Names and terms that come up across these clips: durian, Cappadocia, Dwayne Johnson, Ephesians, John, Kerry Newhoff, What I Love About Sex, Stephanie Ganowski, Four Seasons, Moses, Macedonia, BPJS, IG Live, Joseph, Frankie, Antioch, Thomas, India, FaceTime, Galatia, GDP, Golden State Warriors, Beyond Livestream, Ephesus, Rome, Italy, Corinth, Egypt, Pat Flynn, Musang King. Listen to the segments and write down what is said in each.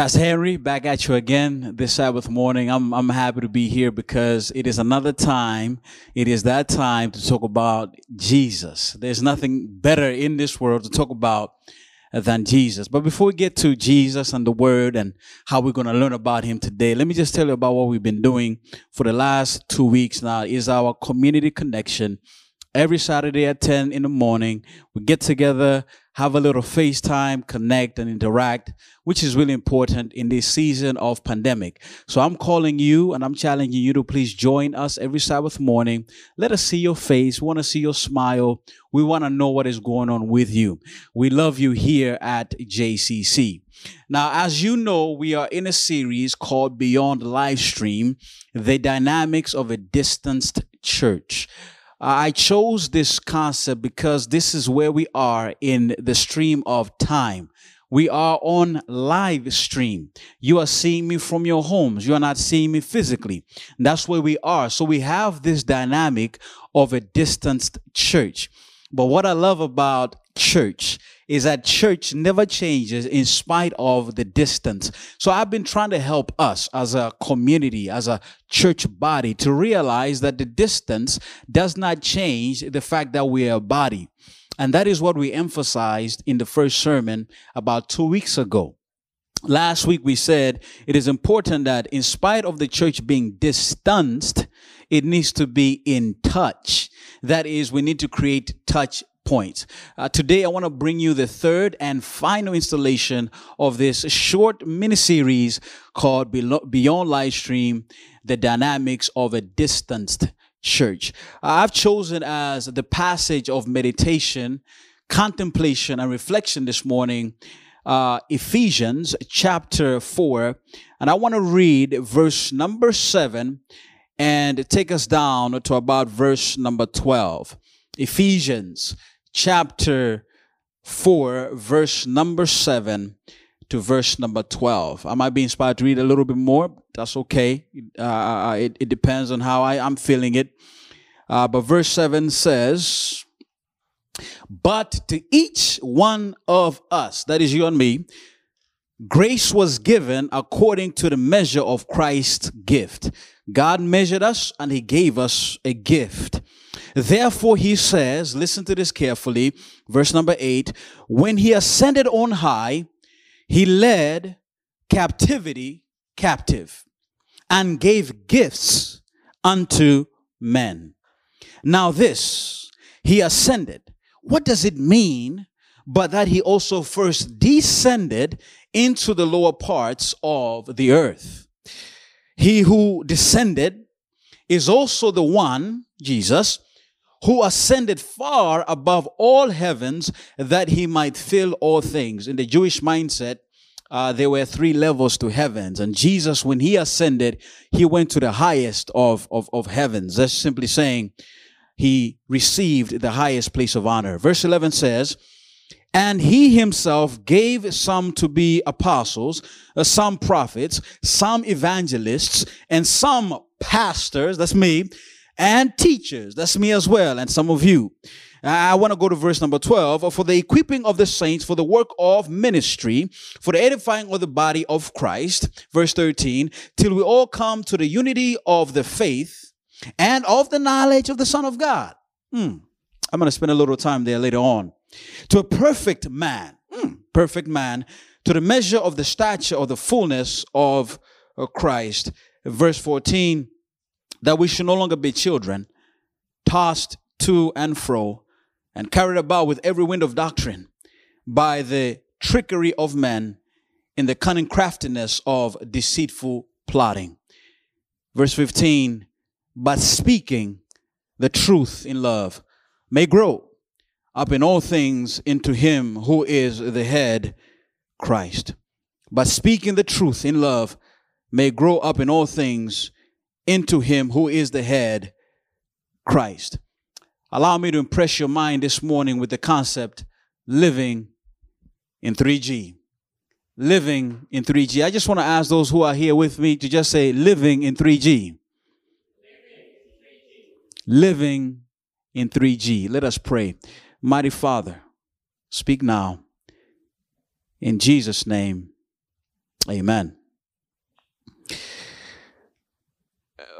Pastor Henry, back at you again this Sabbath morning. I'm happy to be here because it is another time. It is that time to talk about Jesus. There's nothing better in this world to talk about than Jesus. But before we get to Jesus and the Word and how we're going to learn about Him today, let me just tell you about what we've been doing for the last 2 weeks now. Is our community connection. Every Saturday at 10 in the morning, we get together, have a little FaceTime, connect and interact, which is really important in this season of pandemic. So I'm calling you and I'm challenging you to please join us every Sabbath morning. Let us see your face. We want to see your smile. We want to know what is going on with you. We love you here at JCC. Now, as you know, we are in a series called Beyond Livestream, The Dynamics of a Distanced Church. I chose this concept because this is where we are in the stream of time. We are on live stream. You are seeing me from your homes. You are not seeing me physically. And that's where we are. So we have this dynamic of a distanced church. But what I love about church is that church never changes in spite of the distance. So I've been trying to help us as a community, as a church body, to realize that the distance does not change the fact that we are a body. And that is what we emphasized in the first sermon about 2 weeks ago. Last week we said it is important that in spite of the church being distanced, it needs to be in touch. That is, we need to create touch points. Today, I want to bring you the third and final installation of this short mini-series called Beyond Livestream, The Dynamics of a Distanced Church. I've chosen as the passage of meditation, contemplation, and reflection this morning, Ephesians chapter 4, and I want to read verse number 7 and take us down to about verse number 12. Ephesians chapter 4, verse number 7 to verse number 12. I might be inspired to read a little bit more. That's okay. It depends on how I'm feeling it. But verse 7 says, "But to each one of us," that is you and me, "grace was given according to the measure of Christ's gift." God measured us and He gave us a gift. Therefore, He says, listen to this carefully, verse number 8, "When He ascended on high, He led captivity captive and gave gifts unto men." Now this, He ascended. What does it mean? But that He also first descended into the lower parts of the earth. He who descended is also the one, Jesus, who ascended far above all heavens that He might fill all things. In the Jewish mindset, there were three levels to heavens. And Jesus, when He ascended, He went to the highest of heavens. That's simply saying He received the highest place of honor. Verse 11 says, "And He Himself gave some to be apostles, some prophets, some evangelists, and some pastors," that's me, "and teachers," that's me as well, and some of you. I want to go to verse number 12, "for the equipping of the saints, for the work of ministry, for the edifying of the body of Christ," verse 13, "till we all come to the unity of the faith and of the knowledge of the Son of God." I'm going to spend a little time there later on. "To a perfect man," "to the measure of the stature or the fullness of Christ." Verse 14, "that we should no longer be children, tossed to and fro and carried about with every wind of doctrine by the trickery of men in the cunning craftiness of deceitful plotting." Verse 15, "but speaking the truth in love may grow up in all things into Him who is the head, Christ." But speaking the truth in love may grow up in all things into Him who is the head, Christ. Allow me to impress your mind this morning with the concept living in 3G. Living in 3G. I just want to ask those who are here with me to just say living in 3G. Living in 3G. Let us pray. Mighty Father, speak now. In Jesus' name, Amen.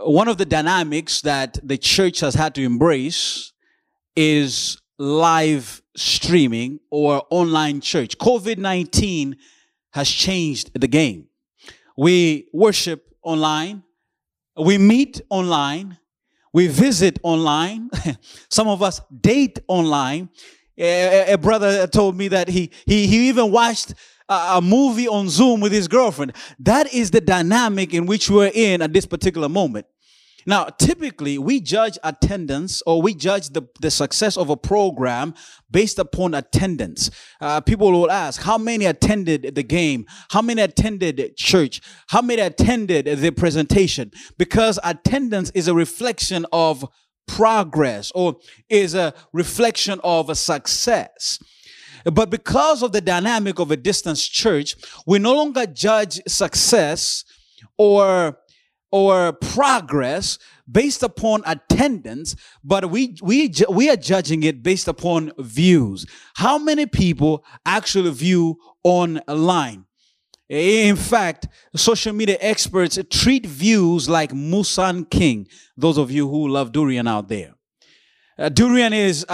One of the dynamics that the church has had to embrace is live streaming or online church. COVID-19 has changed the game. We worship online. We meet online. We visit online. Some of us date online. A brother told me that he even watched a movie on Zoom with his girlfriend. That is the dynamic in which we're in at this particular moment. Now, typically, we judge attendance, or we judge the success of a program based upon attendance. People will ask, how many attended the game? How many attended church? How many attended the presentation? Because attendance is a reflection of progress, or is a reflection of a success. But because of the dynamic of a distanced church, we no longer judge success or progress based upon attendance, but we are judging it based upon views. How many people actually view online? In fact, social media experts treat views like Musang King, those of you who love durian out there. Durian is,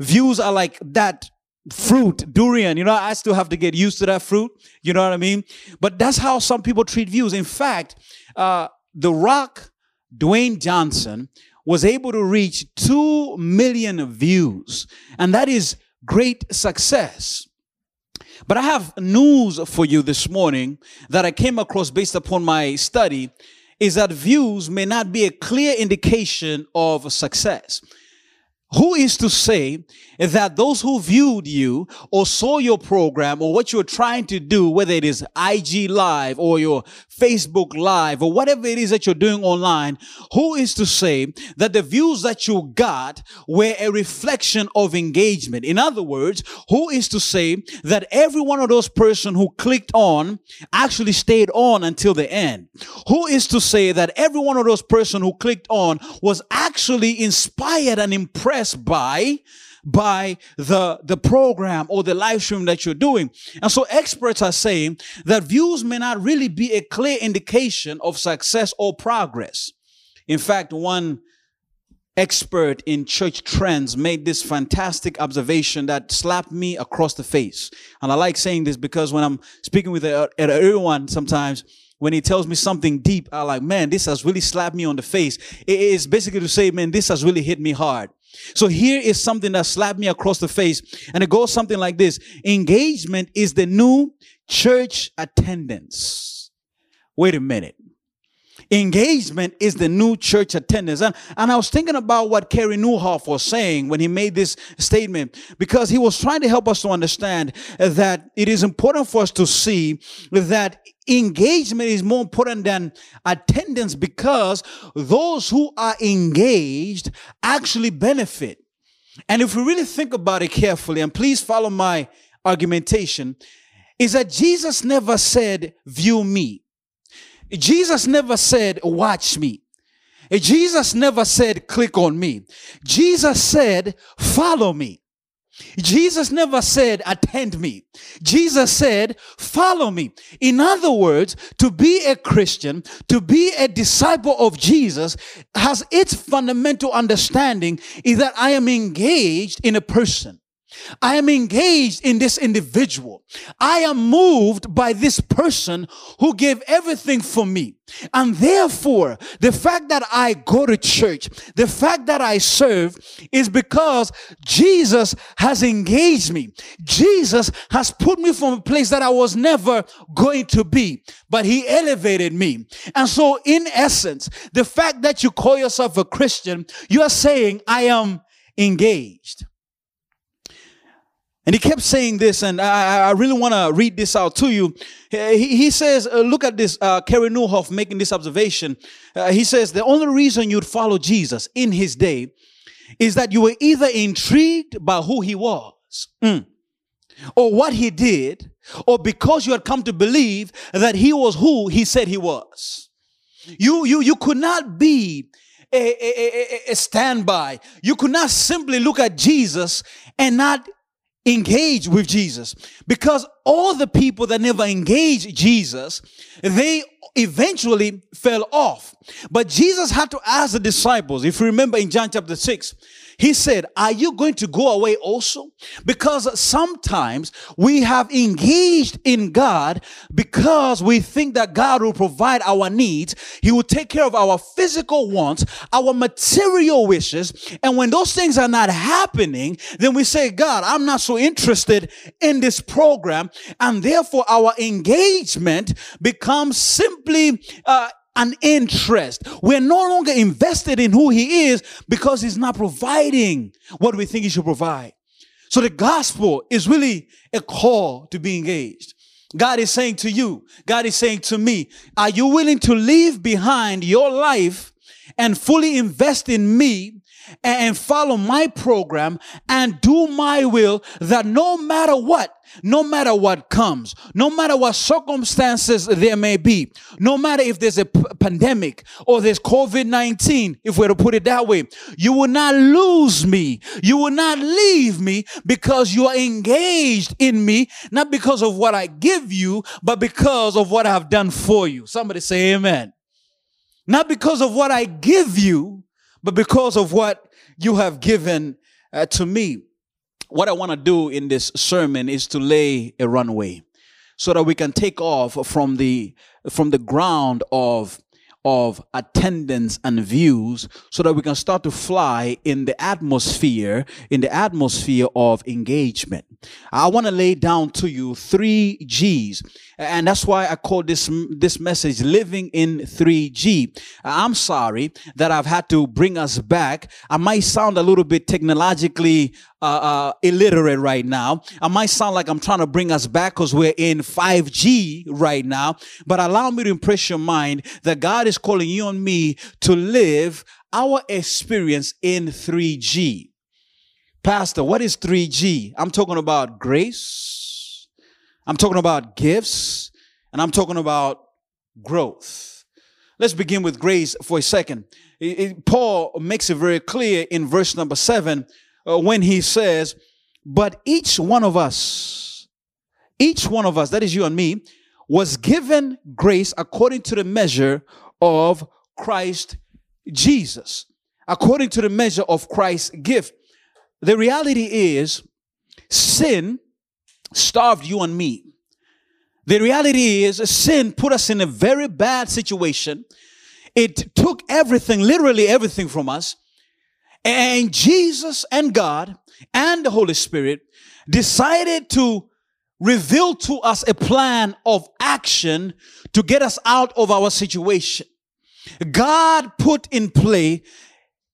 views are like that fruit, durian. You know, I still have to get used to that fruit. You know what I mean? But that's how some people treat views. In fact, The Rock, Dwayne Johnson, was able to reach 2 million views, and that is great success. But I have news for you this morning that I came across based upon my study, is that views may not be a clear indication of success. Who is to say that those who viewed you or saw your program or what you're trying to do, whether it is IG Live or your Facebook Live or whatever it is that you're doing online, who is to say that the views that you got were a reflection of engagement? In other words, who is to say that every one of those persons who clicked on actually stayed on until the end? Who is to say that every one of those persons who clicked on was actually inspired and impressed by the program or the live stream that you're doing? And so experts are saying that views may not really be a clear indication of success or progress. In fact, one expert in church trends made this fantastic observation that slapped me across the face. And I like saying this because when I'm speaking with everyone sometimes, when he tells me something deep, I'm like, man, this has really slapped me on the face. It is basically to say, man, this has really hit me hard. So here is something that slapped me across the face, and it goes something like this. Engagement is the new church attendance. Wait a minute. Engagement is the new church attendance. And I was thinking about what Kerry Newhoff was saying when he made this statement, because he was trying to help us to understand that it is important for us to see that engagement is more important than attendance, because those who are engaged actually benefit. And if we really think about it carefully, and please follow my argumentation, is that Jesus never said, view me. Jesus never said, watch me. Jesus never said, click on me. Jesus said, follow me. Jesus never said, attend me. Jesus said, follow me. In other words, to be a Christian, to be a disciple of Jesus, has its fundamental understanding is that I am engaged in a person. I am engaged in this individual. I am moved by this person who gave everything for me. And therefore, the fact that I go to church, the fact that I serve, is because Jesus has engaged me. Jesus has put me from a place that I was never going to be, but he elevated me. And so, in essence, the fact that you call yourself a Christian, you are saying, I am engaged. And he kept saying this, and I really want to read this out to you. He says, look at this, Kerry Newhoff making this observation. He says, the only reason you'd follow Jesus in his day is that you were either intrigued by who he was or what he did, or because you had come to believe that he was who he said he was. You could not be a standby. You could not simply look at Jesus and not engage with Jesus, because all the people that never engaged Jesus, they eventually fell off. But Jesus had to ask the disciples, if you remember in John chapter 6, he said, are you going to go away also? Because sometimes we have engaged in God because we think that God will provide our needs. He will take care of our physical wants, our material wishes. And when those things are not happening, then we say, God, I'm not so interested in this program. And therefore our engagement becomes simply an interest. We're no longer invested in who he is because he's not providing what we think he should provide. So the gospel is really a call to be engaged. God is saying to you, God is saying to me, are you willing to leave behind your life and fully invest in me and follow my program and do my will, that no matter what comes, no matter what circumstances there may be, no matter if there's a pandemic or there's COVID-19, if we're to put it that way, you will not lose me. You will not leave me, because you are engaged in me, not because of what I give you, but because of what I have done for you. Somebody say amen. Not because of what I give you, but because of what you have given to me. What I want to do in this sermon is to lay a runway so that we can take off from the ground of attendance and views, so that we can start to fly in the atmosphere of engagement. I want to lay down to you 3 G's, and that's why I call this message Living in 3G. I'm sorry that I've had to bring us back. I might sound a little bit technologically illiterate right now. I might sound like I'm trying to bring us back because we're in 5G right now, but allow me to impress your mind that God is calling you and me to live our experience in 3G. Pastor, what is 3G? I'm talking about grace, I'm talking about gifts, and I'm talking about growth. Let's begin with grace for a second. Paul makes it very clear in verse number 7, when he says, but each one of us, that is you and me, was given grace according to the measure of Christ Jesus, according to the measure of Christ's gift. The reality is, sin starved you and me. The reality is, sin put us in a very bad situation. It took everything, literally everything from us. And Jesus and God and the Holy Spirit decided to reveal to us a plan of action to get us out of our situation. God put in play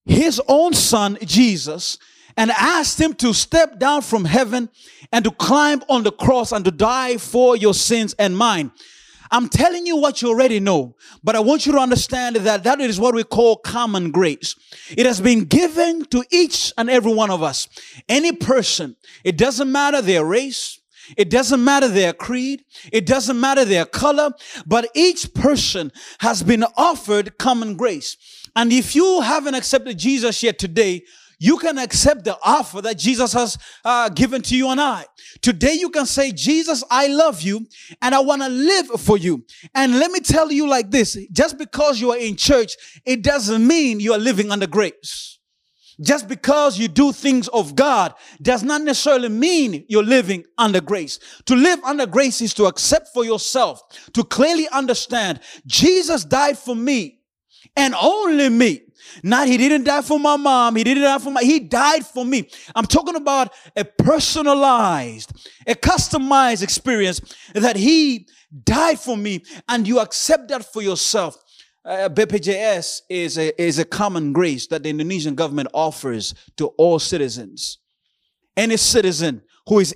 his own son, Jesus, and asked him to step down from heaven and to climb on the cross and to die for your sins and mine. I'm telling you what you already know, but I want you to understand that that is what we call common grace. It has been given to each and every one of us. Any person, it doesn't matter their race, it doesn't matter their creed, it doesn't matter their color, but each person has been offered common grace. And if you haven't accepted Jesus yet today, you can accept the offer that Jesus has given to you and I. Today you can say, Jesus, I love you and I want to live for you. And let me tell you like this, just because you are in church, it doesn't mean you are living under grace. Just because you do things of God does not necessarily mean you're living under grace. To live under grace is to accept for yourself, to clearly understand Jesus died for me and only me. Not he didn't die for my mom, he died for me. I'm talking about a personalized, a customized experience that he died for me, and you accept that for yourself. BPJS is a common grace that the Indonesian government offers to all citizens. Any citizen who is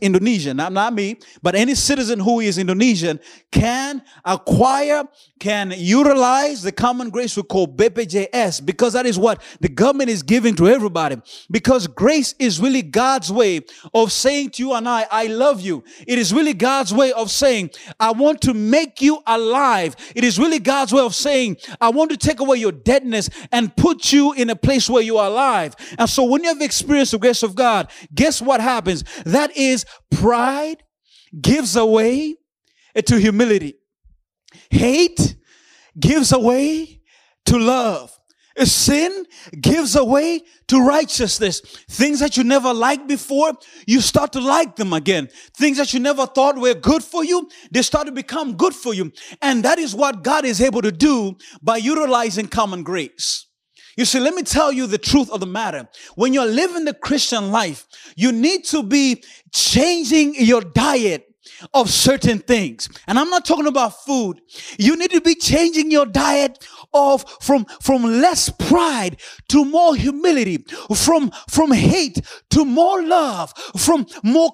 Indonesian, not me, but any citizen who is Indonesian can acquire, can utilize the common grace we call BPJS, because that is what the government is giving to everybody. Because grace is really God's way of saying to you and I love you. It is really God's way of saying, I want to make you alive. It is really God's way of saying, I want to take away your deadness and put you in a place where you are alive. And so when you have experienced the grace of God, guess what happens? happens. That is, pride gives away to humility. Hate gives away to love. Sin gives away to righteousness. Things that you never liked before, you start to like them again. Things that you never thought were good for you, they start to become good for you. And that is what God is able to do by utilizing common grace. You see, let me tell you the truth of the matter. When you're living the Christian life, you need to be changing your diet of certain things. And I'm not talking about food. You need to be changing your diet from less pride to more humility, from hate to more love, let me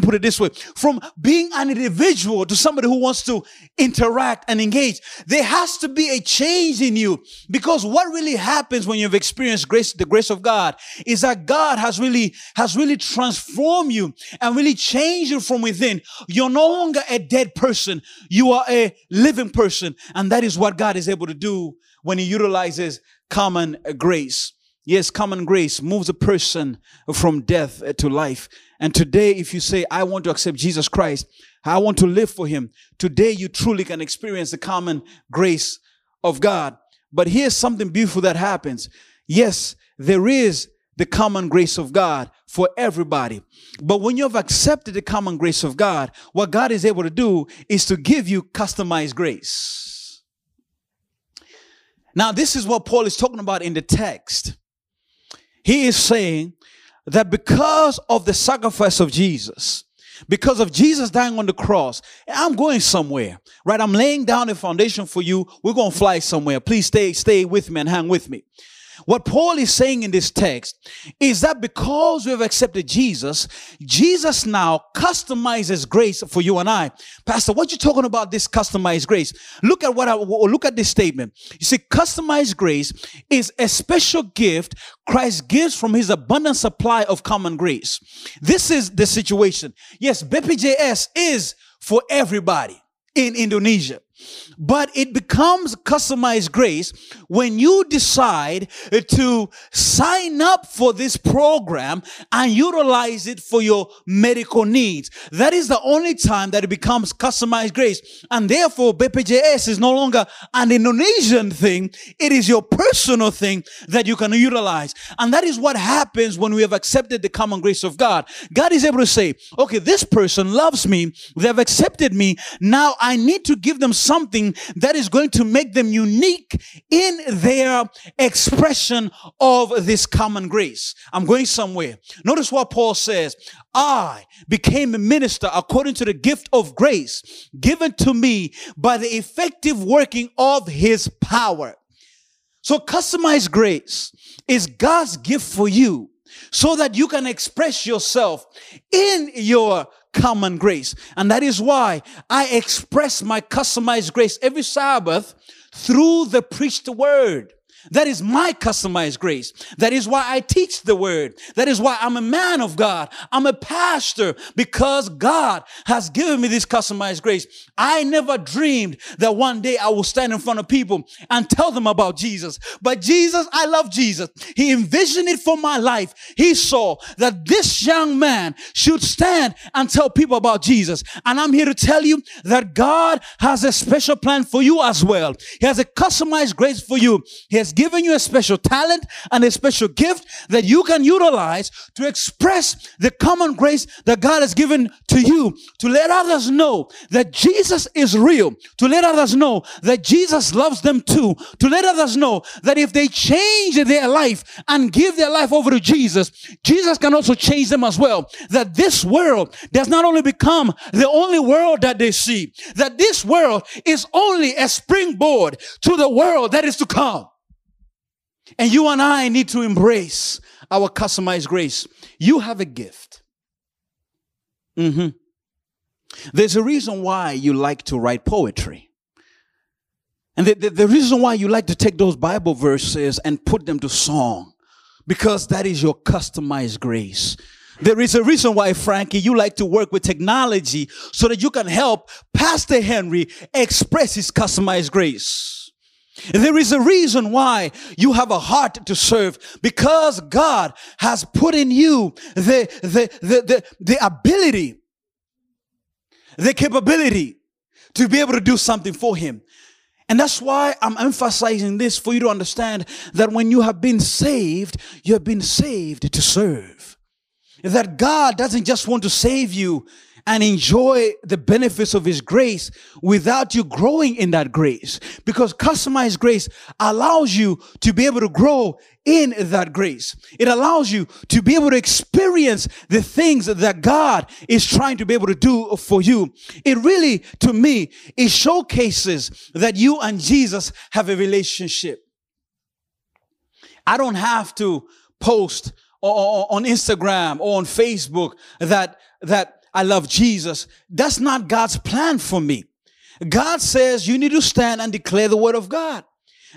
put it this way, from being an individual to somebody who wants to interact and engage. There has to be a change in you, because what really happens when you've experienced grace, the grace of God, is that God has really transformed you and really changed you from within. You're no longer a dead person. You are a living person. And that is what God is able to do when he utilizes common grace. Yes, common grace moves a person from death to life. And today, if you say, I want to accept Jesus Christ, I want to live for him, today you truly can experience the common grace of God. But here's something beautiful that happens. Yes, there is the common grace of God for everybody. But when you have accepted the common grace of God, what God is able to do is to give you customized grace. Now, this is what Paul is talking about in the text. He is saying that because of the sacrifice of Jesus, because of Jesus dying on the cross, I'm going somewhere, right? I'm laying down a foundation for you. We're going to fly somewhere. Please stay with me and hang with me. What Paul is saying in this text is that because we have accepted Jesus, Jesus now customizes grace for you and I. Pastor, what you talking about, this customized grace? Look at this statement. You see, customized grace is a special gift Christ gives from his abundant supply of common grace. This is the situation. Yes, BPJS is for everybody in Indonesia. But it becomes customized grace when you decide to sign up for this program and utilize it for your medical needs. That is the only time that it becomes customized grace. And therefore, BPJS is no longer an Indonesian thing. It is your personal thing that you can utilize. And that is what happens when we have accepted the common grace of God. God is able to say, okay, this person loves me. They've accepted me. Now I need to give them something that is going to make them unique in their expression of this common grace. I'm going somewhere. Notice what Paul says. I became a minister according to the gift of grace given to me by the effective working of his power. So customized grace is God's gift for you so that you can express yourself in your common grace. And that is why I express my customized grace every Sabbath through the preached word. That is my customized grace. That is why I teach the word. That is why I'm a man of God. I'm a pastor, because God has given me this customized grace. I never dreamed that one day I will stand in front of people and tell them about Jesus. But Jesus, I love Jesus. He envisioned it for my life. He saw that this young man should stand and tell people about Jesus. And I'm here to tell you that God has a special plan for you as well. He has a customized grace for you. He has given you a special talent and a special gift that you can utilize to express the common grace that God has given to you, to let others know that Jesus is real, to let others know that Jesus loves them too, to let others know that if they change their life and give their life over to Jesus, Jesus can also change them as well, that this world does not only become the only world that they see, that this world is only a springboard to the world that is to come. And you and I need to embrace our customized grace. You have a gift. There's a reason why you like to write poetry. And the reason why you like to take those Bible verses and put them to song, because that is your customized grace. There is a reason why, Frankie, you like to work with technology so that you can help Pastor Henry express his customized grace. There is a reason why you have a heart to serve, because God has put in you the ability, the capability to be able to do something for Him. And that's why I'm emphasizing this, for you to understand that when you have been saved, you have been saved to serve. That God doesn't just want to save you and enjoy the benefits of His grace without you growing in that grace. Because customized grace allows you to be able to grow in that grace. It allows you to be able to experience the things that God is trying to be able to do for you. It really, to me, it showcases that you and Jesus have a relationship. I don't have to post on Instagram or on Facebook that I love Jesus. That's not God's plan for me. God says you need to stand and declare the word of God.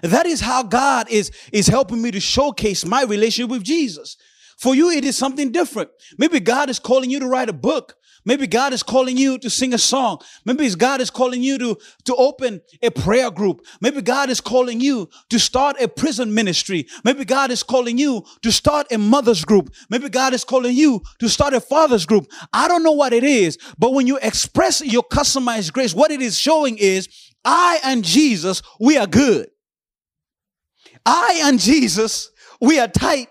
That is how God is helping me to showcase my relationship with Jesus. For you, it is something different. Maybe God is calling you to write a book. Maybe God is calling you to sing a song. Maybe God is calling you to open a prayer group. Maybe God is calling you to start a prison ministry. Maybe God is calling you to start a mother's group. Maybe God is calling you to start a father's group. I don't know what it is, but when you express your customized grace, what it is showing is, I and Jesus, we are good. I and Jesus, we are tight.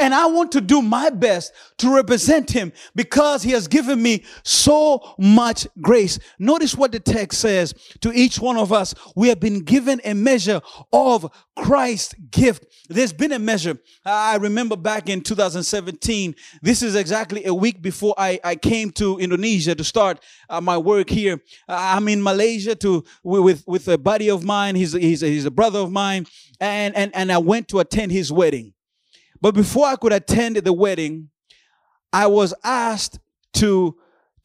And I want to do my best to represent Him because He has given me so much grace. Notice what the text says. To each one of us, we have been given a measure of Christ's gift. There's been a measure. I remember back in 2017, this is exactly a week before I came to Indonesia to start my work here. I'm in Malaysia with a buddy of mine. He's a brother of mine. And I went to attend his wedding. But before I could attend the wedding, I was asked to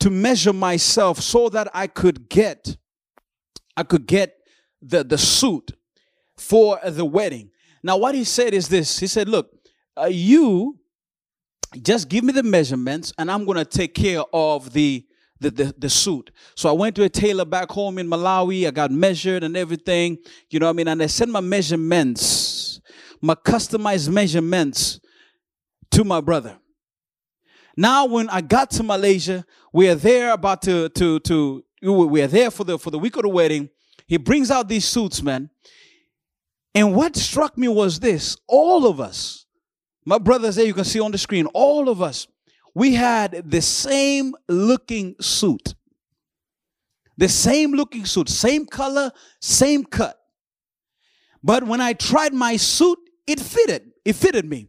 measure myself so that I could get the suit for the wedding. Now, what he said is this. He said, look, you just give me the measurements and I'm going to take care of the suit. So I went to a tailor back home in Malawi. I got measured and everything, you know what I mean? And I sent my measurements, my customized measurements, to my brother. Now, when I got to Malaysia, we are there about we are there for the week of the wedding. He brings out these suits, man. And what struck me was this: all of us, my brother's there, you can see on the screen, all of us, we had the same looking suit. The same looking suit, same color, same cut. But when I tried my suit, it fitted. It fitted me.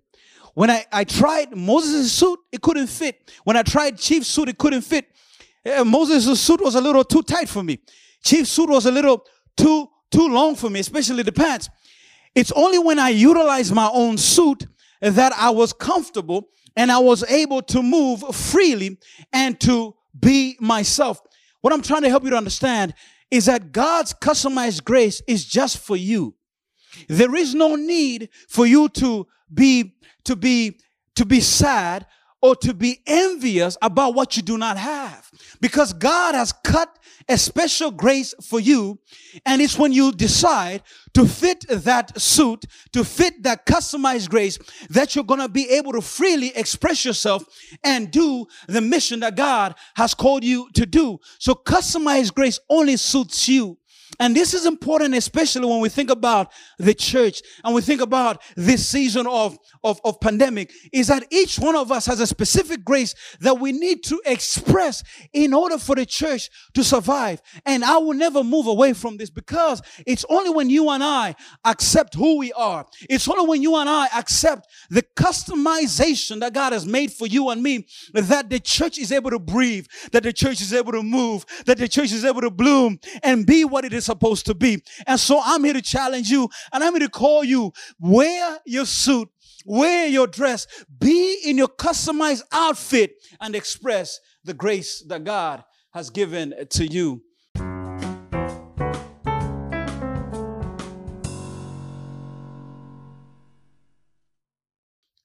When I tried Moses' suit, it couldn't fit. When I tried Chief's suit, it couldn't fit. Moses' suit was a little too tight for me. Chief's suit was a little too long for me, especially the pants. It's only when I utilized my own suit that I was comfortable and I was able to move freely and to be myself. What I'm trying to help you to understand is that God's customized grace is just for you. There is no need for you to be sad or to be envious about what you do not have, because God has cut a special grace for you. And it's when you decide to fit that suit, to fit that customized grace, that you're going to be able to freely express yourself and do the mission that God has called you to do. So customized grace only suits you. And this is important, especially when we think about the church and we think about this season of pandemic, is that each one of us has a specific grace that we need to express in order for the church to survive. And I will never move away from this, because it's only when you and I accept who we are, it's only when you and I accept the customization that God has made for you and me, that the church is able to breathe, that the church is able to move, that the church is able to bloom and be what it is supposed to be. And so I'm here to challenge you, and I'm here to call you: wear your suit, wear your dress, be in your customized outfit, and express the grace that God has given to you.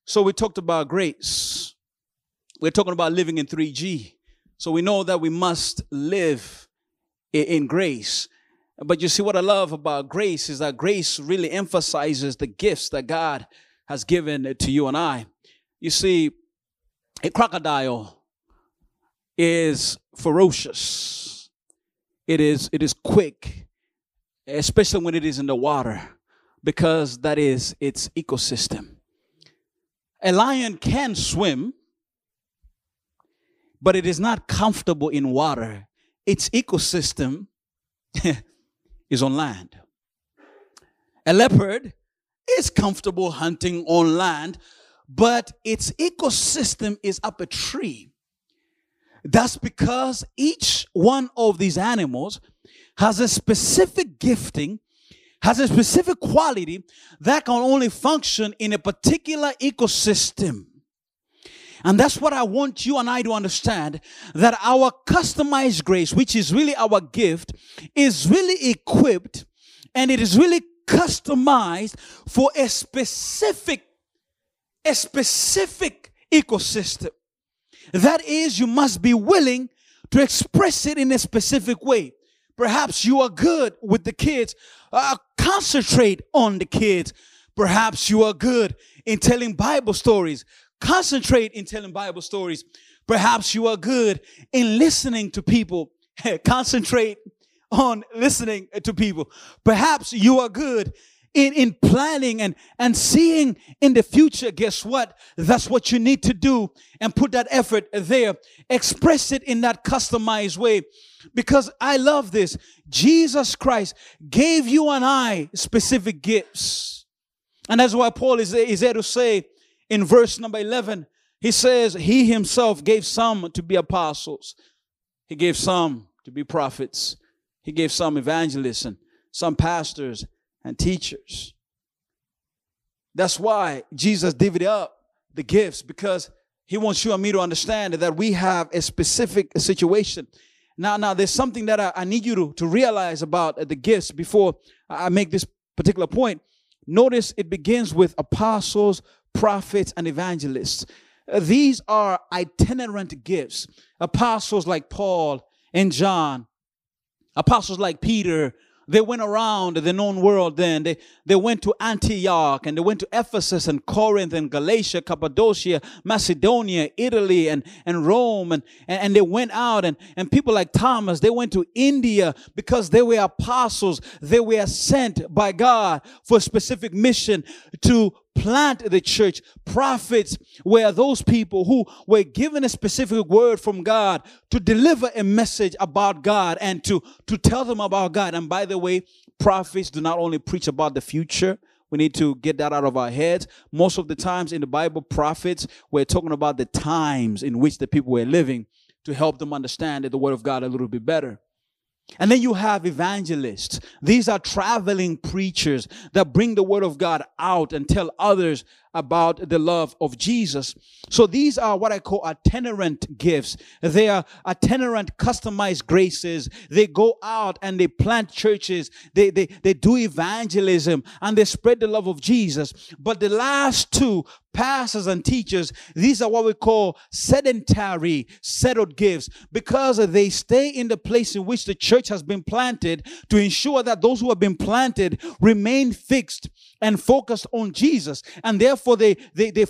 So we talked about grace. We're talking about living in 3G. So we know that we must live in grace. But you see, what I love about grace is that grace really emphasizes the gifts that God has given to you and I. You see, a crocodile is ferocious. It is quick, especially when it is in the water, because that is its ecosystem. A lion can swim, but it is not comfortable in water. Its ecosystem is on land. A leopard is comfortable hunting on land, but its ecosystem is up a tree. That's because each one of these animals has a specific gifting, has a specific quality that can only function in a particular ecosystem. And that's what I want you and I to understand, that our customized grace, which is really our gift, is really equipped and it is really customized for a specific ecosystem. That is, you must be willing to express it in a specific way. Perhaps you are good with the kids. Concentrate on the kids. Perhaps you are good in telling Bible stories. Concentrate in telling Bible stories. Perhaps you are good in listening to people. Concentrate on listening to people. Perhaps you are good in planning and seeing in the future. Guess what? That's what you need to do and put that effort there. Express it in that customized way. Because I love this. Jesus Christ gave you and I specific gifts. And that's why Paul is there to say, in verse number 11, he says, he himself gave some to be apostles. He gave some to be prophets. He gave some evangelists and some pastors and teachers. That's why Jesus divvied up the gifts, because he wants you and me to understand that we have a specific situation. Now there's something that I need you to realize about the gifts before I make this particular point. Notice it begins with apostles, prophets, and evangelists. These are itinerant gifts. Apostles like Paul and John, apostles like Peter, they went around the known world then. They went to Antioch, and they went to Ephesus and Corinth and Galatia, Cappadocia, Macedonia, Italy, and Rome. And they went out, and people like Thomas, they went to India because they were apostles. They were sent by God for a specific mission to plant the church. Prophets were those people who were given a specific word from God to deliver a message about God and to tell them about God. And by the way, prophets do not only preach about the future. We need to get that out of our heads. Most of the times in the Bible, prophets were talking about the times in which the people were living to help them understand the word of God a little bit better. And then you have evangelists. These are traveling preachers that bring the word of God out and tell others about the love of Jesus. So these are what I call itinerant gifts. They are itinerant, customized graces. They go out and they plant churches. They do evangelism and they spread the love of Jesus. But the last two, pastors and teachers, these are what we call sedentary, settled gifts, because they stay in the place in which the church has been planted to ensure that those who have been planted remain fixed and focused on Jesus. And therefore, they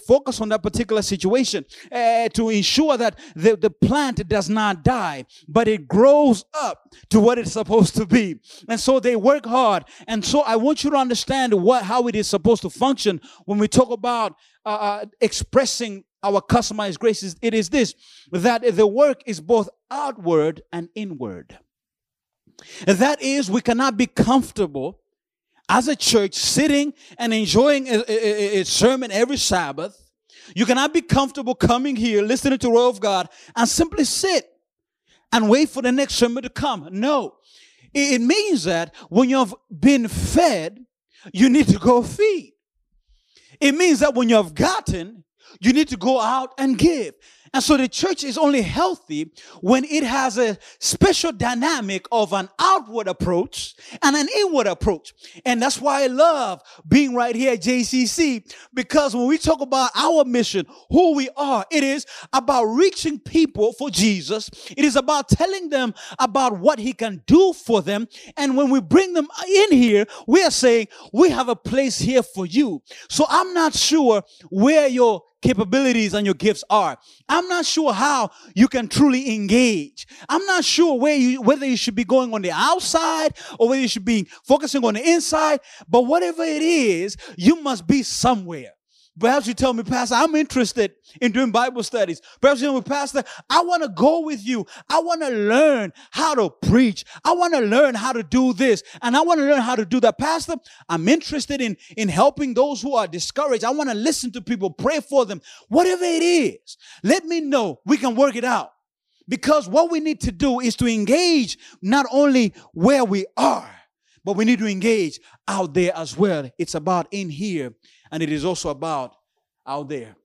focus on that particular situation to ensure that the plant does not die, but it grows up to what it's supposed to be. And so they work hard. And so I want you to understand how it is supposed to function when we talk about expressing our customized graces. It is this, that the work is both outward and inward. That is, we cannot be comfortable as a church sitting and enjoying a sermon every Sabbath. You cannot be comfortable coming here, listening to the word of God, and simply sit and wait for the next sermon to come. No, it means that when you've been fed, you need to go feed. It means that when you have gotten, you need to go out and give. And so the church is only healthy when it has a special dynamic of an outward approach and an inward approach. And that's why I love being right here at JCC, because when we talk about our mission, who we are, it is about reaching people for Jesus. It is about telling them about what he can do for them. And when we bring them in here, we are saying, we have a place here for you. So I'm not sure where your capabilities and your gifts are. I'm not sure how you can truly engage. I'm not sure whether you should be going on the outside or whether you should be focusing on the inside, but whatever it is, you must be somewhere. Perhaps you tell me, Pastor, I'm interested in doing Bible studies. Perhaps you tell me, Pastor, I want to go with you. I want to learn how to preach. I want to learn how to do this. And I want to learn how to do that. Pastor, I'm interested in helping those who are discouraged. I want to listen to people, pray for them. Whatever it is, let me know. We can work it out. Because what we need to do is to engage not only where we are, but we need to engage out there as well. It's about in here, and it is also about out there.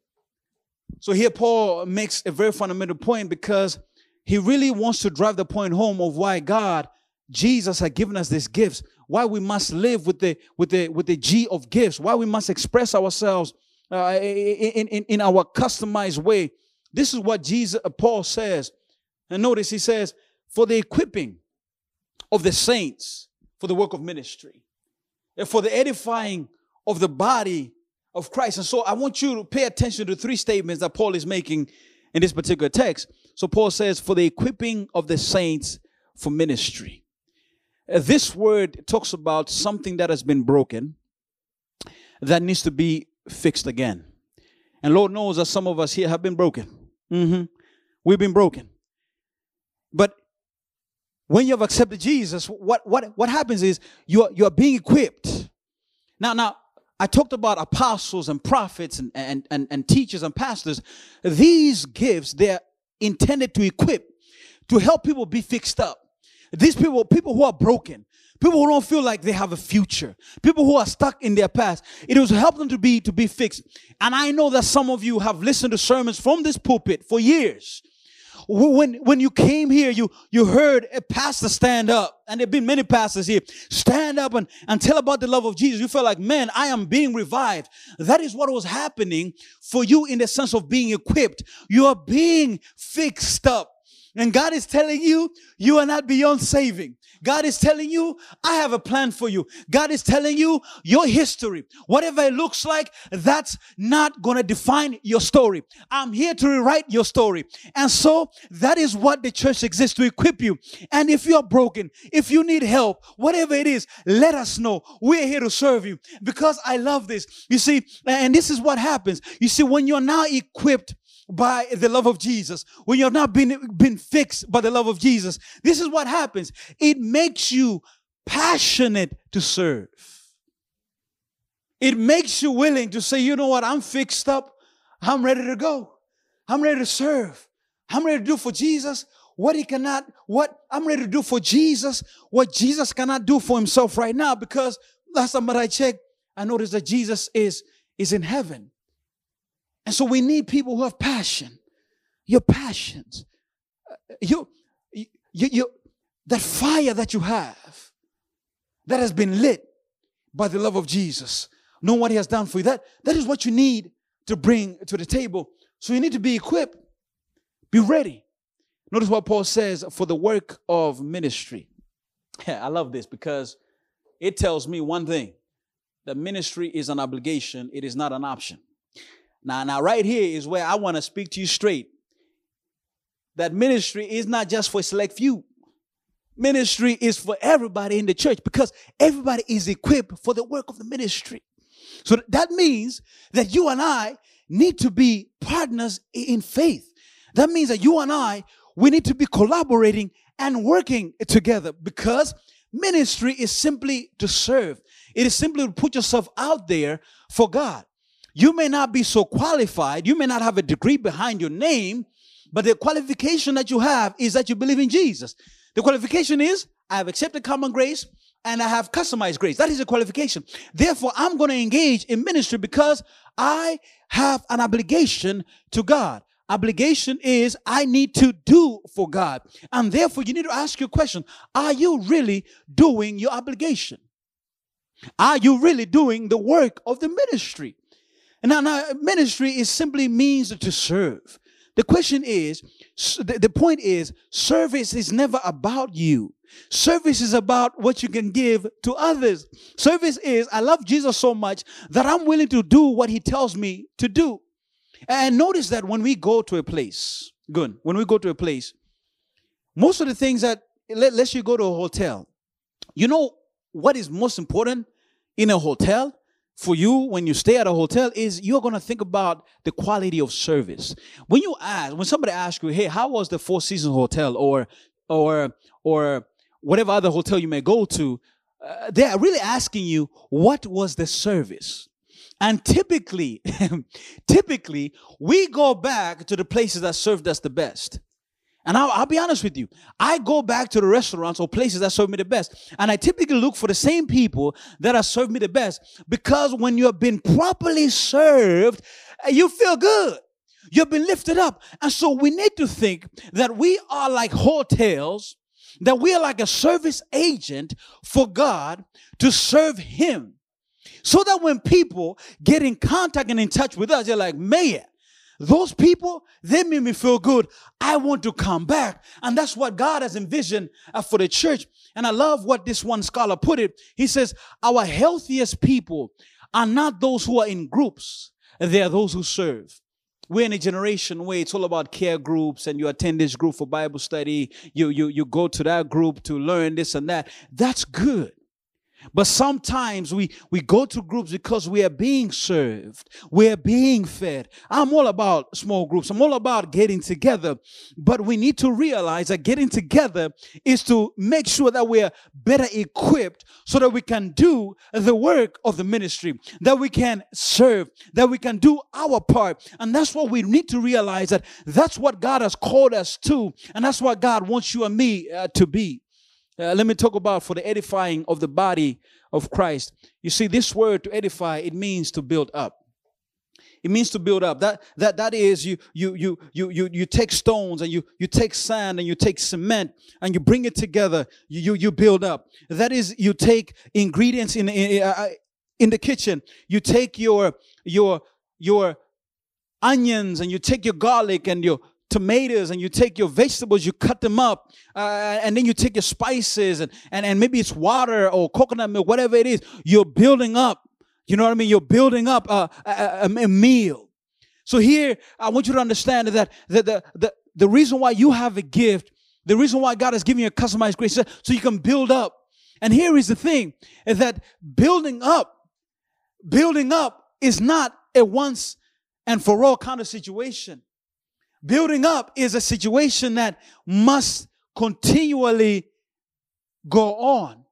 So here Paul makes a very fundamental point, because he really wants to drive the point home of why God, Jesus, had given us these gifts, why we must live with the G of gifts, why we must express ourselves in our customized way. This is what Paul says. And notice he says, for the equipping of the saints, for the work of ministry, and for the edifying of the body of Christ. And so I want you to pay attention to three statements that Paul is making in this particular text. So Paul says, for the equipping of the saints for ministry. This word talks about something that has been broken that needs to be fixed again. And Lord knows that some of us here have been broken. We've been broken. But when you have accepted Jesus, what happens is you are being equipped. Now, I talked about apostles and prophets and teachers and pastors. These gifts, they're intended to equip, to help people be fixed up. These people who are broken, people who don't feel like they have a future, people who are stuck in their past, it will help them to be fixed. And I know that some of you have listened to sermons from this pulpit for years. When you came here, you heard a pastor stand up, and there have been many pastors here, stand up and tell about the love of Jesus. You felt like, man, I am being revived. That is what was happening for you in the sense of being equipped. You are being fixed up. And God is telling you, you are not beyond saving. God is telling you, I have a plan for you. God is telling you, your history, whatever it looks like, that's not going to define your story. I'm here to rewrite your story. And so that is what the church exists, to equip you. And if you are broken, if you need help, whatever it is, let us know. We're here to serve you, because I love this. You see, and this is what happens. You see, when you're now equipped by the love of Jesus, when you have not been fixed by the love of Jesus, this is what happens. It makes you passionate to serve. It makes you willing to say, you know what, I'm fixed up. I'm ready to go. I'm ready to serve. I'm ready to do for Jesus I'm ready to do for Jesus what Jesus cannot do for himself right now, because last time that I checked, I noticed that Jesus is in heaven. And so we need people who have passion. Your passions, that fire that you have, that has been lit by the love of Jesus, knowing what he has done for you. That is what you need to bring to the table. So you need to be equipped, be ready. Notice what Paul says, for the work of ministry. Yeah, I love this, because it tells me one thing, that ministry is an obligation. It is not an option. Now, right here is where I want to speak to you straight. That ministry is not just for a select few. Ministry is for everybody in the church, because everybody is equipped for the work of the ministry. So that means that you and I need to be partners in faith. That means that you and I, we need to be collaborating and working together, because ministry is simply to serve. It is simply to put yourself out there for God. You may not be so qualified. You may not have a degree behind your name, but the qualification that you have is that you believe in Jesus. The qualification is, I have accepted common grace and I have customized grace. That is a qualification. Therefore, I'm going to engage in ministry because I have an obligation to God. Obligation is I need to do for God. And therefore, you need to ask your question. Are you really doing your obligation? Are you really doing the work of the ministry? Now ministry is simply means to serve. The question is, the point is, service is never about you. Service is about what you can give to others. Service is, I love Jesus so much that I'm willing to do what he tells me to do. And notice that when we go to a place, most of the things that, let's you go to a hotel, you know what is most important in a hotel? For you, when you stay at a hotel, is you're going to think about the quality of service. When you ask, when somebody asks you, hey, how was the Four Seasons Hotel or whatever other hotel you may go to, they're really asking you, what was the service? And typically, we go back to the places that served us the best. And I'll be honest with you. I go back to the restaurants or places that serve me the best. And I typically look for the same people that have served me the best. Because when you have been properly served, you feel good. You've been lifted up. And so we need to think that we are like hotels, that we are like a service agent for God to serve him. So that when people get in contact and in touch with us, they're like, man, those people, they made me feel good. I want to come back. And that's what God has envisioned for the church. And I love what this one scholar put it. He says, our healthiest people are not those who are in groups. They are those who serve. We're in a generation where it's all about care groups and you attend this group for Bible study. You go to that group to learn this and that. That's good. But sometimes we go to groups because we are being served. We are being fed. I'm all about small groups. I'm all about getting together. But we need to realize that getting together is to make sure that we are better equipped so that we can do the work of the ministry, that we can serve, that we can do our part. And that's what we need to realize, that that's what God has called us to. And that's what God wants you and me to be. Let me talk about for the edifying of the body of Christ. You see, this word to edify, it means to build up. It means to build up. That is you take stones and you take sand and you take cement and you bring it together. You build up. That is, you take ingredients in the kitchen. You take your onions and you take your garlic and your tomatoes and you take your vegetables, you cut them up, and then you take your spices and maybe it's water or coconut milk, whatever it is. You're building up. You know what I mean? You're building up a meal. So here, I want you to understand that the reason why you have a gift, the reason why God has given you a customized grace, so you can build up. And here is the thing, is that building up is not a once and for all kind of situation. Building up is a situation that must continually go on,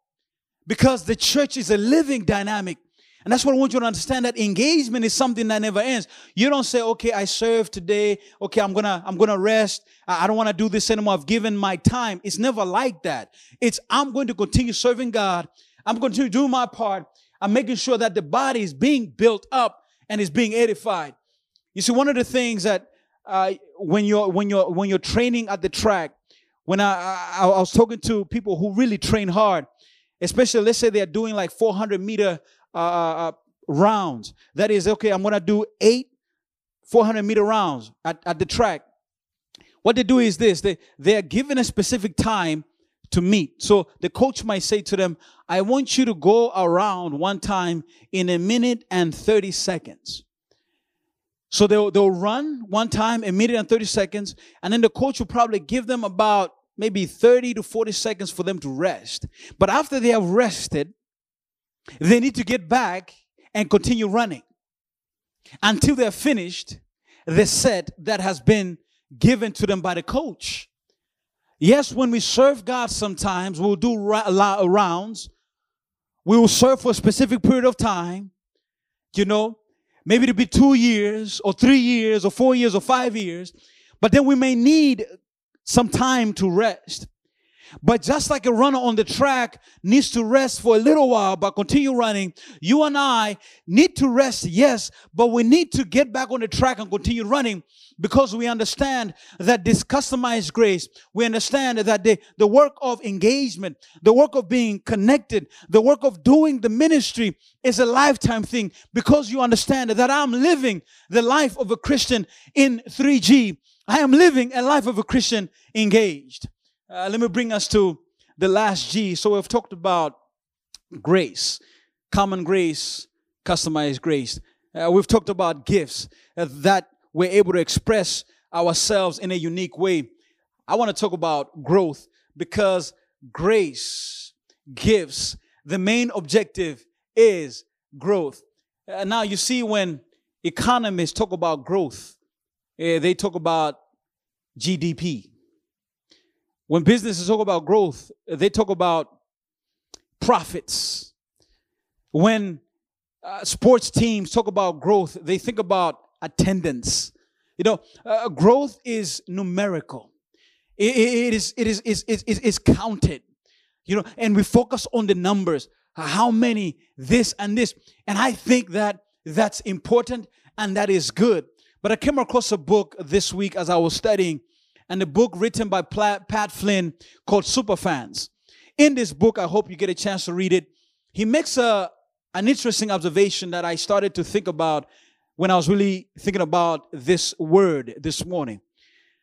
because the church is a living dynamic. And that's what I want you to understand, that engagement is something that never ends. You don't say, okay, I served today. Okay, I'm gonna rest. I don't want to do this anymore. I've given my time. It's never like that. It's I'm going to continue serving God. I'm going to do my part. I'm making sure that the body is being built up and is being edified. You see, one of the things that when you're training at the track, when I was talking to people who really train hard, especially let's say they're doing like 400-meter rounds. That is, okay, I'm going to do 8 400-meter rounds at the track. What they do is this. They're given a specific time to meet. So the coach might say to them, I want you to go around one time in a minute and 30 seconds. So they'll run one time, a minute and 30 seconds, and then the coach will probably give them about maybe 30 to 40 seconds for them to rest. But after they have rested, they need to get back and continue running until they're finished the set that has been given to them by the coach. Yes, when we serve God sometimes, we'll do rounds. We will serve for a specific period of time, you know. Maybe it'll be 2 years or 3 years or 4 years or 5 years. But then we may need some time to rest. But just like a runner on the track needs to rest for a little while, but continue running, you and I need to rest, yes, but we need to get back on the track and continue running, because we understand that this customized grace, we understand that the work of engagement, the work of being connected, the work of doing the ministry is a lifetime thing, because you understand that I'm living the life of a Christian in 3G. I am living a life of a Christian engaged. Let me bring us to the last G. So we've talked about grace, common grace, customized grace. We've talked about gifts that we're able to express ourselves in a unique way. I want to talk about growth, because grace, gifts, the main objective is growth. Now you see, when economists talk about growth, they talk about GDP. When businesses talk about growth, they talk about profits. When sports teams talk about growth, they think about attendance. You know, growth is numerical. It is counted. You know, and we focus on the numbers, how many, this and this. And I think that that's important and that is good. But I came across a book this week as I was studying, and a book written by Pat Flynn called Superfans. In this book, I hope you get a chance to read it, he makes an interesting observation that I started to think about when I was really thinking about this word this morning.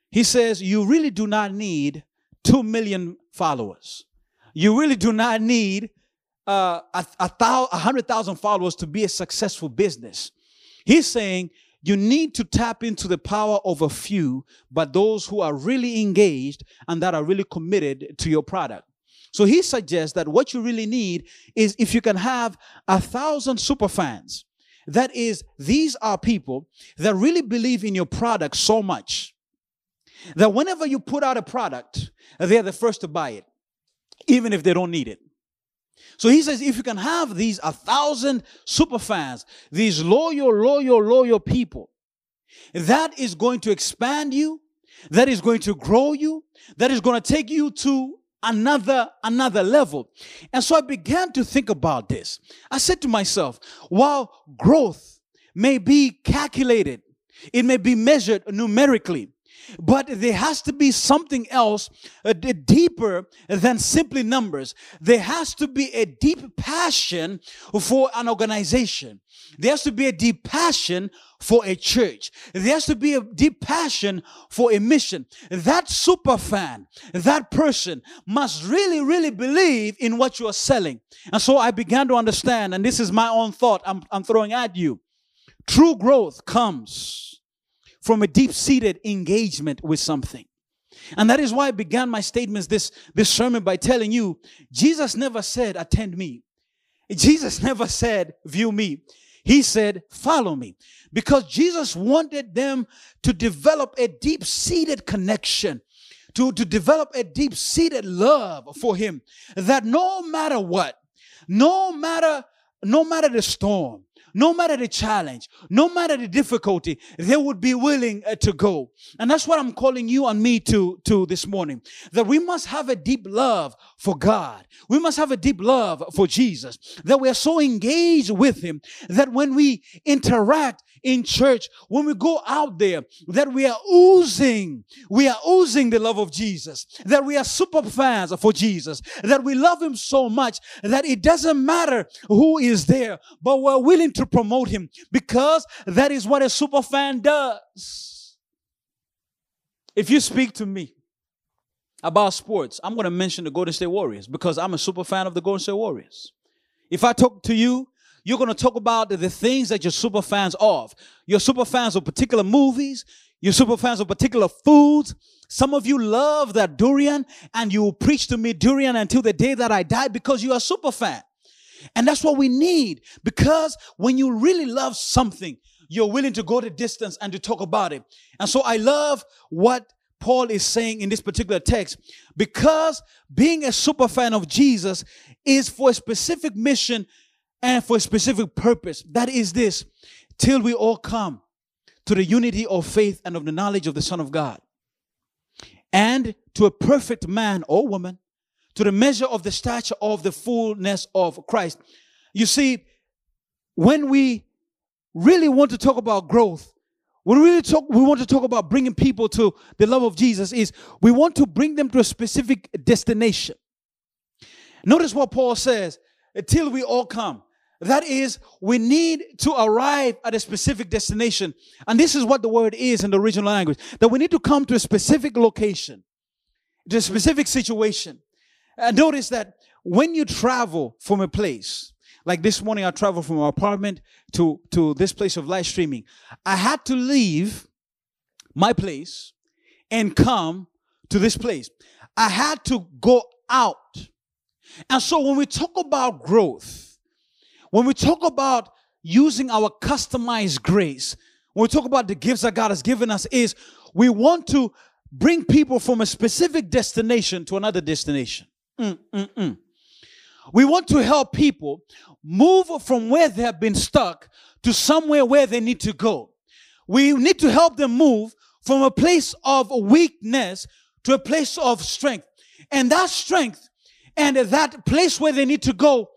He says, you really do not need 2 million followers. You really do not need 100,000 followers to be a successful business. He's saying, you need to tap into the power of a few, but those who are really engaged and that are really committed to your product. So he suggests that what you really need is if you can have 1,000 superfans. That is, these are people that really believe in your product so much that whenever you put out a product, they're the first to buy it, even if they don't need it. So he says, if you can have these 1,000 superfans, these loyal people, that is going to expand you, that is going to grow you, that is going to take you to another level. And so I began to think about this. I said to myself, while growth may be calculated, it may be measured numerically, but there has to be something else deeper than simply numbers. There has to be a deep passion for an organization. There has to be a deep passion for a church. There has to be a deep passion for a mission. That super fan, that person must really, really believe in what you are selling. And so I began to understand, and this is my own thought I'm throwing at you. True growth comes from a deep-seated engagement with something. And that is why I began my statements this sermon by telling you, Jesus never said, attend me. Jesus never said, view me. He said, follow me. Because Jesus wanted them to develop a deep-seated connection, to develop a deep-seated love for him, that no matter what, no matter the storm, no matter the challenge, no matter the difficulty, they would be willing to go. And that's what I'm calling you and me to this morning. That we must have a deep love for God. We must have a deep love for Jesus. That we are so engaged with him that when we interact in church, when we go out there, that we are oozing the love of Jesus. That we are super fans for Jesus. That we love him so much that it doesn't matter who is there, but we're willing to promote him, because that is what a superfan does. If you speak to me about sports, I'm going to mention the Golden State Warriors, because I'm a superfan of the Golden State Warriors. If I talk to you, you're going to talk about the things that you're superfans of. You're superfans of particular movies. You're superfans of particular foods. Some of you love that durian, and you will preach to me durian until the day that I die, because you are a superfan. And that's what we need, because when you really love something, you're willing to go the distance and to talk about it. And so I love what Paul is saying in this particular text, because being a super fan of Jesus is for a specific mission and for a specific purpose. That is this: till we all come to the unity of faith and of the knowledge of the Son of God, and to a perfect man or woman, to the measure of the stature of the fullness of Christ. You see, when we really want to talk about growth, we want to talk about bringing people to the love of Jesus, is we want to bring them to a specific destination. Notice what Paul says, until we all come. That is, we need to arrive at a specific destination. And this is what the word is in the original language, that we need to come to a specific location, to a specific situation. And notice that when you travel from a place, like this morning I traveled from my apartment to this place of live streaming, I had to leave my place and come to this place. I had to go out. And so when we talk about growth, when we talk about using our customized grace, when we talk about the gifts that God has given us, is we want to bring people from a specific destination to another destination. We want to help people move from where they have been stuck to somewhere where they need to go. We need to help them move from a place of weakness to a place of strength. And that strength and that place where they need to go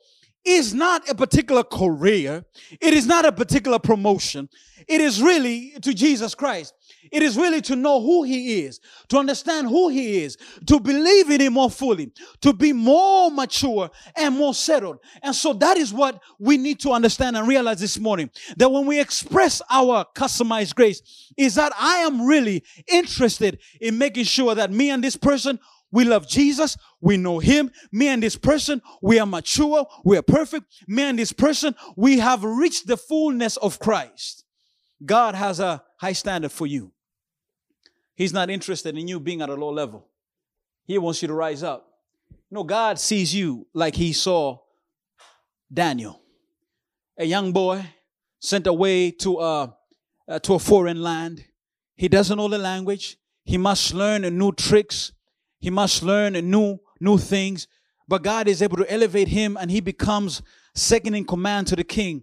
is not a particular career. It is not a particular promotion. It is really to Jesus Christ. It is really to know who He is, to understand who He is, to believe in Him more fully, to be more mature and more settled. And so that is what we need to understand and realize this morning, that when we express our customized grace, is that I am really interested in making sure that me and this person, we love Jesus, we know Him. Me and this person, we are mature, we are perfect. Me and this person, we have reached the fullness of Christ. God has a high standard for you. He's not interested in you being at a low level. He wants you to rise up. No, God sees you like He saw Daniel, a young boy sent away to a foreign land. He doesn't know the language. He must learn new tricks. He must learn new things, but God is able to elevate him and he becomes second in command to the king.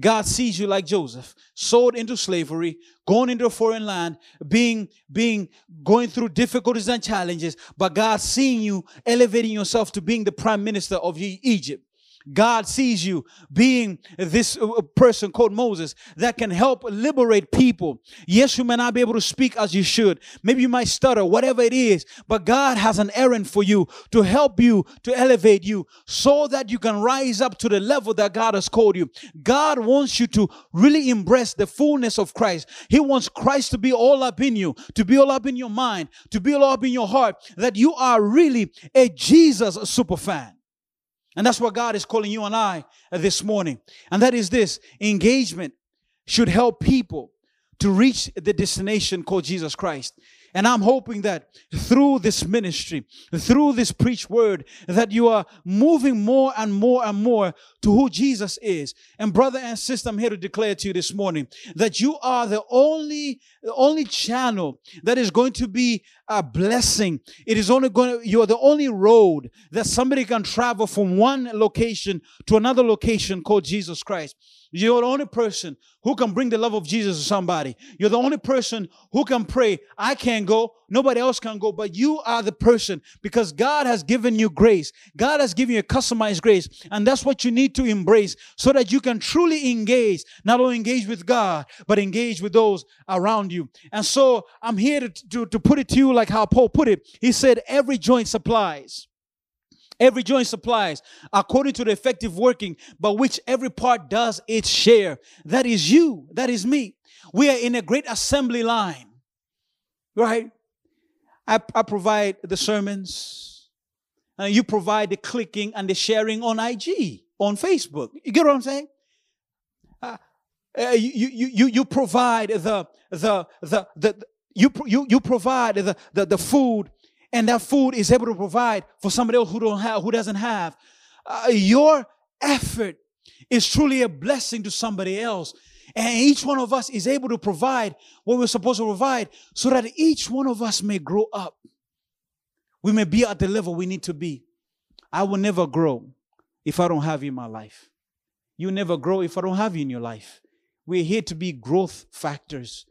God sees you like Joseph, sold into slavery, going into a foreign land, going through difficulties and challenges, but God seeing you, elevating yourself to being the prime minister of Egypt. God sees you being this person called Moses that can help liberate people. Yes, you may not be able to speak as you should. Maybe you might stutter, whatever it is. But God has an errand for you to help you, to elevate you so that you can rise up to the level that God has called you. God wants you to really embrace the fullness of Christ. He wants Christ to be all up in you, to be all up in your mind, to be all up in your heart, that you are really a Jesus superfan. And that's what God is calling you and I this morning. And that is this, engagement should help people to reach the destination called Jesus Christ. And I'm hoping that through this ministry, through this preached word, that you are moving more and more and more to who Jesus is. And brother and sister, I'm here to declare to you this morning that you are the only channel that is going to be a blessing. You are the only road that somebody can travel from one location to another location called Jesus Christ. You're the only person who can bring the love of Jesus to somebody. You're the only person who can pray, I can't go, nobody else can go, but you are the person, because God has given you grace. God has given you a customized grace, and that's what you need to embrace so that you can truly engage, not only engage with God, but engage with those around you. And so I'm here to put it to you like how Paul put it. He said, every joint supplies according to the effective working, by which every part does its share. That is you. That is me. We are in a great assembly line, right? I provide the sermons, and you provide the clicking and the sharing on IG, on Facebook. You get what I'm saying? You provide the food. And that food is able to provide for somebody else who doesn't have. Your effort is truly a blessing to somebody else. And each one of us is able to provide what we're supposed to provide so that each one of us may grow up. We may be at the level we need to be. I will never grow if I don't have you in my life. You never grow if I don't have you in your life. We're here to be growth factors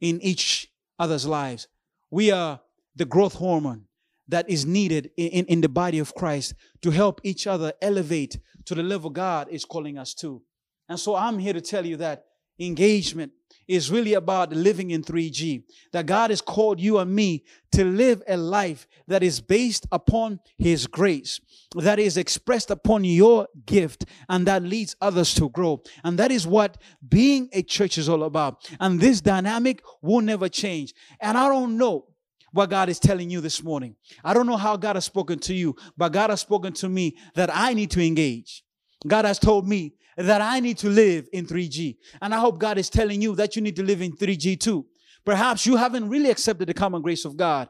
in each other's lives. We are the growth hormone that is needed in the body of Christ to help each other elevate to the level God is calling us to. And so I'm here to tell you that engagement is really about living in 3G, that God has called you and me to live a life that is based upon His grace, that is expressed upon your gift, and that leads others to grow. And that is what being a church is all about. And this dynamic will never change. And I don't know what God is telling you this morning. I don't know how God has spoken to you, but God has spoken to me that I need to engage. God has told me that I need to live in 3G. And I hope God is telling you that you need to live in 3G too. Perhaps you haven't really accepted the common grace of God.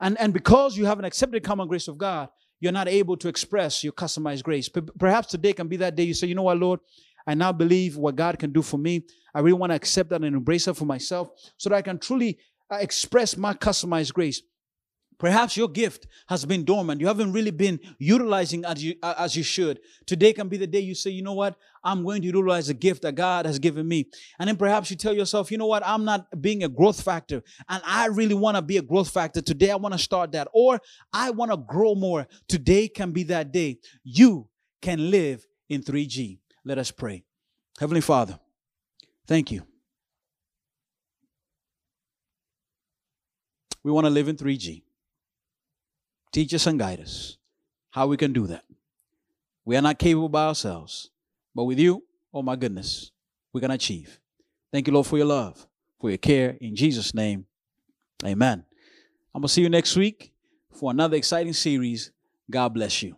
And because you haven't accepted the common grace of God, you're not able to express your customized grace. Perhaps today can be that day you say, you know what, Lord, I now believe what God can do for me. I really want to accept that and embrace that for myself so that I can truly express my customized grace. Perhaps your gift has been dormant. You haven't really been utilizing as you should. Today can be the day you say, you know what? I'm going to utilize the gift that God has given me. And then perhaps you tell yourself, you know what? I'm not being a growth factor. And I really want to be a growth factor. Today I want to start that. Or I want to grow more. Today can be that day. You can live in 3G. Let us pray. Heavenly Father, thank you. We want to live in 3G. Teach us and guide us how we can do that. We are not capable by ourselves, but with you, oh my goodness, we can achieve. Thank you, Lord, for your love, for your care. In Jesus' name, amen. I'm going to see you next week for another exciting series. God bless you.